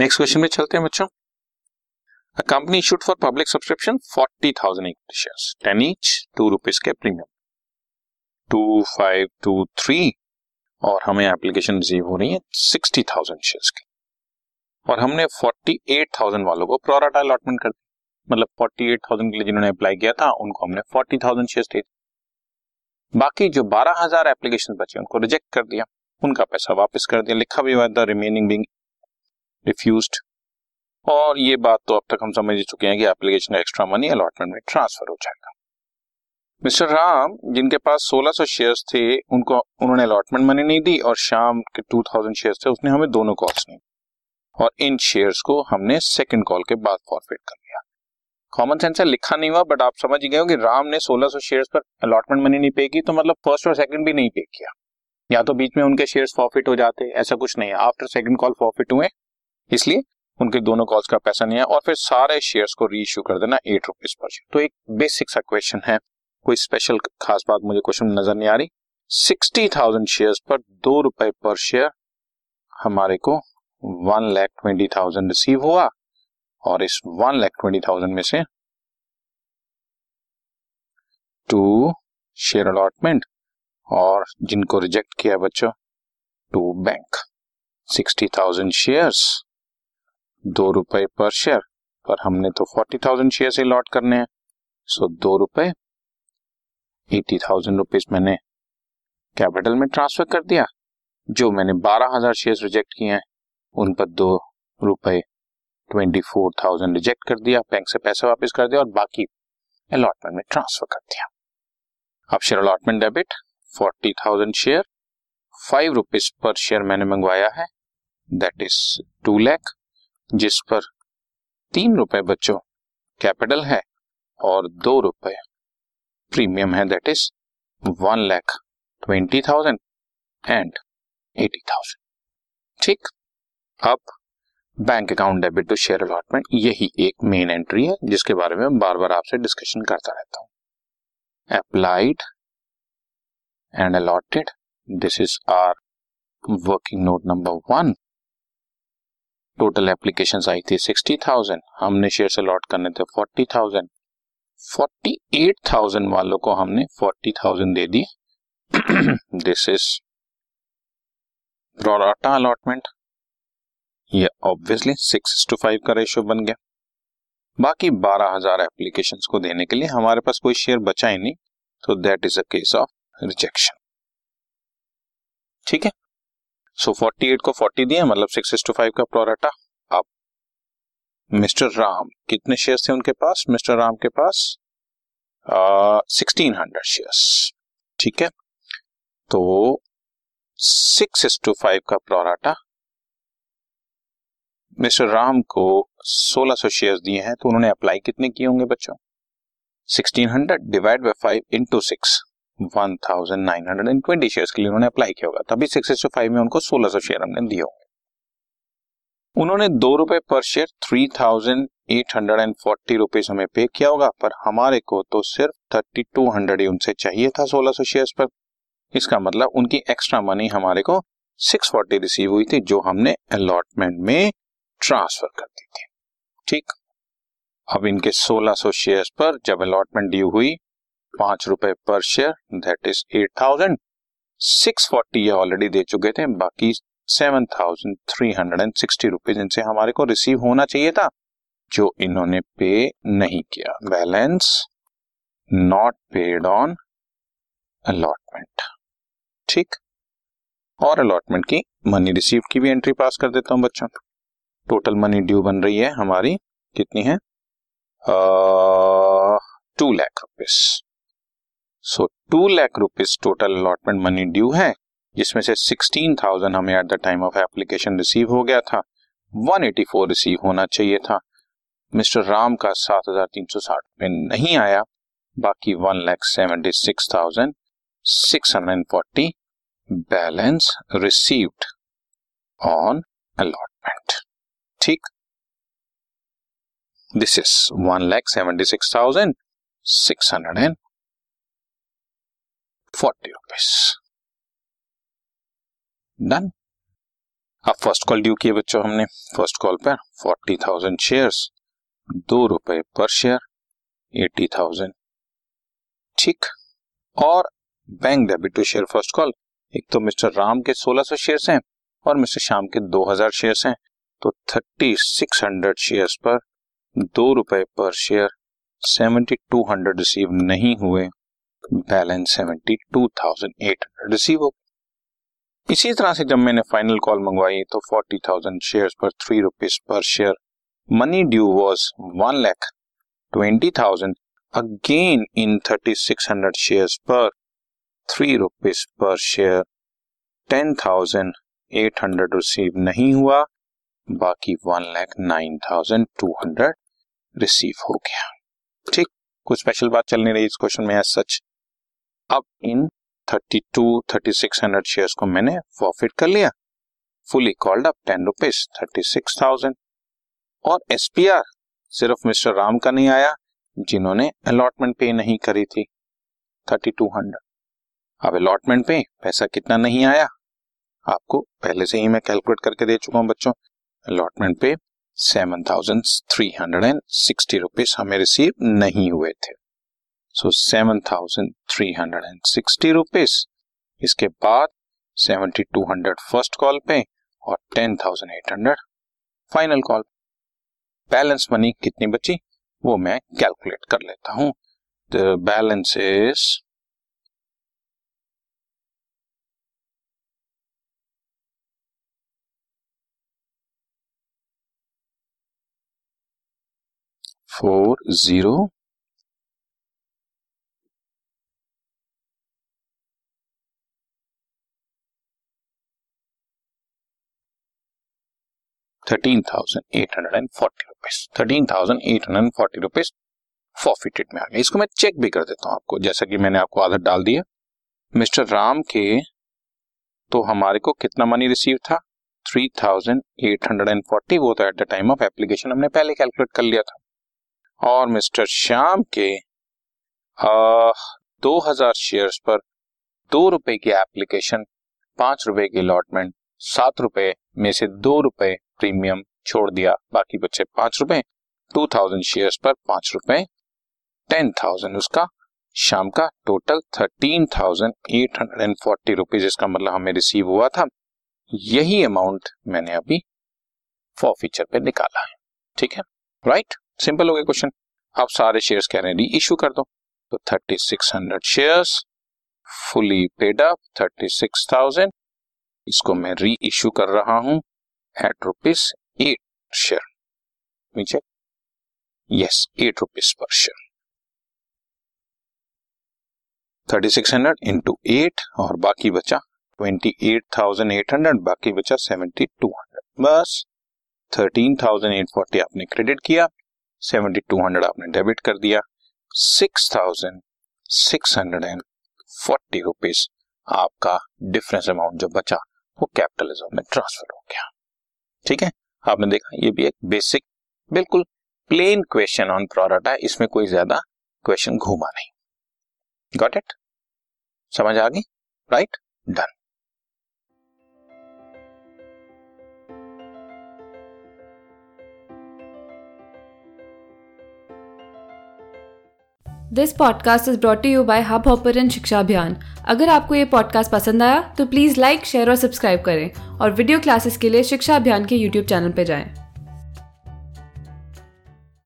Next question में चलते हैं बच्चों। A company issued for public subscription 40,000 equity shares 10 each ₹2 के प्रीमियम 2523 और हमें एप्लीकेशन रिसीव हो रही है 60,000 शेयर्स की और हमने 48,000 वालों को प्रोराटा अलॉटमेंट कर दी, मतलब 48,000 के लिए जिन्होंने अप्लाई किया था उनको हमने 40,000 शेयर्स दे दी। बाकी जो 12,000 एप्लीकेशन बचे उनको रिजेक्ट कर दिया, उनका पैसा वापस कर दिया। लिखा भी हुआ था रिमेनिंग बीइंग रिफ्यूज्ड और ये बात तो अब तक हम समझ चुके हैं कि एप्लीकेशन का एक्स्ट्रा मनी अलॉटमेंट में ट्रांसफर हो जाएगा। मिस्टर राम जिनके पास 1600 शेयर्स थे उनको उन्होंने अलॉटमेंट मनी नहीं दी और शाम के 2000 शेयर्स थे उसने हमें दोनों कॉल्स नहीं और इन शेयर्स को हमने सेकंड कॉल के बाद फॉरफिट कर लिया। कॉमन सेंस से लिखा नहीं हुआ बट आप समझ गए हो कि राम ने 1600 शेयर्स पर अलॉटमेंट मनी नहीं पे की तो मतलब फर्स्ट और सेकंड भी नहीं पे किया, या तो बीच में उनके शेयर्स फॉरफिट हो जाते, ऐसा कुछ नहीं है। आफ्टर सेकंड कॉल फॉरफिट हुए इसलिए उनके दोनों कॉल्स का पैसा नहीं है और फिर सारे शेयर्स को री इश्यू कर देना ₹8 पर शेयर। तो एक बेसिक सा क्वेश्चन है, कोई स्पेशल खास बात मुझे क्वेश्चन नजर नहीं आ रही। 60,000 शेयर्स पर ₹2 पर शेयर हमारे को 1,20,000 रिसीव हुआ और इस 1,20,000 में से 2 शेयर अलॉटमेंट और जिनको रिजेक्ट किया बच्चों 2 बैंक। 60,000 शेयर्स ₹2 पर शेयर पर हमने तो 40,000 शेयर्स अलॉट करने हैं, सो ₹2 80,000 मैंने कैपिटल में ट्रांसफर कर दिया। जो मैंने 12,000 शेयर्स रिजेक्ट किए हैं उन पर ₹2,24,000 रिजेक्ट कर दिया, बैंक से पैसा वापस कर दिया और बाकी अलॉटमेंट में ट्रांसफर कर दिया। अब शेयर अलॉटमेंट डेबिट 40,000 शेयर ₹5 पर शेयर मैंने मंगवाया है, दैट इज 2 लाख, जिस पर ₹3 बच्चों कैपिटल है और ₹2 प्रीमियम है, दैट इज 1,20,000 एंड 80,000। ठीक, अब bank account debit to share allotment, यही एक मेन एंट्री है जिसके बारे में मैं बार बार आपसे डिस्कशन करता रहता हूं। Applied and allotted, this is our working note number 1। Total applications आई थी 60,000, हमने शेयर्स अलॉट करने थे 40,000, 48,000 वालों को हमने 40,000 दे दिए। दिस इज प्रोराटा अलॉटमेंट, ये ऑब्वियसली 6:5 का रेशियो बन गया। बाकी 12,000 एप्लीकेशंस को देने के लिए हमारे पास कोई शेयर बचा ही नहीं, तो that is a case of rejection. ठीक है, सो 48 को 40 दिए मतलब 6:5 का प्रोराटा। अब मिस्टर राम कितने शेयर्स थे उनके पास? मिस्टर राम के पास 1600 शेयर्स। ठीक है, तो 6:5 का प्रोराटा, मिस्टर राम को 1600 शेयर्स दिए हैं तो उन्होंने अप्लाई कितने किए होंगे बच्चों? 1600 डिवाइड बाय 5 इंटू 6 1920 शेयर्स के लिए उन्होंने अप्लाई किया होगा, तभी 6:5 में उनको 1600 शेयर हमने दिए होंगे। उन्होंने ₹2 पर शेयर 3,840 रुपीज हमें पे किया होगा पर हमारे को तो सिर्फ 3,200 ही उनसे चाहिए था 1600 शेयर्स पर। इसका मतलब उनकी एक्स्ट्रा मनी हमारे को 640 रिसीव हुई थी जो हमने अलॉटमेंट में ट्रांसफर कर दी थी। ठीक, अब इनके 1600 शेयर्स पर जब अलॉटमेंट ड्यू हुई ₹5 पर शेयर, दैट इज 8,000, 640 ये ऑलरेडी दे चुके थे, बाकी 7,360 रुपीज इनसे हमारे को रिसीव होना चाहिए था जो इन्होंने पे नहीं किया। Balance not paid on allotment. ठीक, और अलॉटमेंट की मनी रिसीव की भी एंट्री पास कर देता हूं बच्चों। टोटल मनी ड्यू बन रही है हमारी कितनी है? 2 lakh rupees. So 2 lakh rupees total allotment money due है, जिसमें से 16,000 हमें at the time of application receive हो गया था, 184 रिसीव होना चाहिए था। मिस्टर राम का 7,360 पे नहीं आया, बाकी 1,76,640 बैलेंस रिसीव्ड ऑन अलॉटमेंट। ठीक, दिस इज 1,76,640 रुपीस। डन। अब फर्स्ट कॉल ड्यू किए बच्चों हमने, फर्स्ट कॉल पर 40,000 शेयर्स ₹2 पर शेयर 80,000, ठीक। और bank debit to share first call, एक तो मिस्टर राम के 1,600 शेयर्स हैं और मिस्टर श्याम के 2,000 शेयर्स हैं, तो 3,600 शेयर्स पर ₹2 पर शेयर 7,200 रिसीव नहीं हुए, बैलेंस 72,800 रिसीव हो। इसी तरह से जब मैंने फाइनल कॉल मंगवाई तो 40,000 शेयर्स पर ₹3 per share money due was 1,20,000, again in 3,600 shares पर ₹3 पर शेयर 10,800 रिसीव नहीं हुआ, बाकी 1,09,200 रिसीव हो गया, ठीक। कुछ स्पेशल बात चलने रही इस क्वेश्चन में एज सच। अब इन 3,600 शेयर्स को मैंने फॉरफिट कर लिया, फुली कॉल्ड अप ₹10 36,000, और SPR सिर्फ मिस्टर राम का नहीं आया जिन्होंने अलॉटमेंट पे नहीं करी थी 3,200। अब अलॉटमेंट पे पैसा कितना नहीं आया आपको पहले से ही मैं कैलकुलेट करके दे चुका हूं बच्चों, अलॉटमेंट पे 7,360 रुपीज हमें रिसीव नहीं हुए थे, सो 7,360 रुपीज। इसके बाद 7,200 फर्स्ट कॉल पे और 10,800 फाइनल कॉल। बैलेंस मनी कितनी बची वो मैं कैलकुलेट कर लेता हूं। The balance is 13,840 rupees forfeited में आ गया। इसको मैं चेक भी कर देता हूं आपको, जैसा कि मैंने आपको आदत डाल दिया। मिस्टर राम के तो हमारे को कितना मनी रिसीव था 3,840, वो तो at the time of application हमने पहले कैलकुलेट कर लिया था। और मिस्टर श्याम के 2,000 शेयर्स पर ₹2 की एप्लीकेशन, ₹5 की अलॉटमेंट, ₹7 में से ₹2 प्रीमियम छोड़ दिया, बाकी बचे ₹5। 2,000 शेयर्स पर ₹5, 10,000 उसका शाम का, टोटल 13,840 रुपीज इसका मतलब हमें रिसीव हुआ था। यही अमाउंट मैंने अभी फॉरफीचर पे निकाला है, ठीक है, राइट। सिंपल हो गया क्वेश्चन। आप सारे शेयर्स कह रहे हैं री इशू कर दो, तो 3,600 शेयर्स फुली पेड अप 36,000, इसको मैं री इशू कर रहा हूं एट ₹8 शेयर, यस ₹8 पर शेयर। 3,600 इंटू 8 और बाकी बचा 28,800, बाकी बचा 7,200, बस 13,840 आपने क्रेडिट किया, 7,200 आपने डेबिट कर दिया, 6,640 रुपीज आपका डिफरेंस अमाउंट जो बचा वो कैपिटलिज्म में ट्रांसफर हो गया, ठीक है। आपने देखा ये भी एक बेसिक बिल्कुल प्लेन क्वेश्चन ऑन प्रोराटा है, इसमें कोई ज्यादा क्वेश्चन घूमा नहीं। गॉट इट, समझ आ गई, right, done. This podcast is brought to you by hub hopper and Shiksha Abhiyan. अगर आपको ये पॉडकास्ट पसंद आया तो प्लीज़ लाइक, शेयर और सब्सक्राइब करें, और वीडियो क्लासेस के लिए शिक्षा अभियान के YouTube चैनल पर जाएं।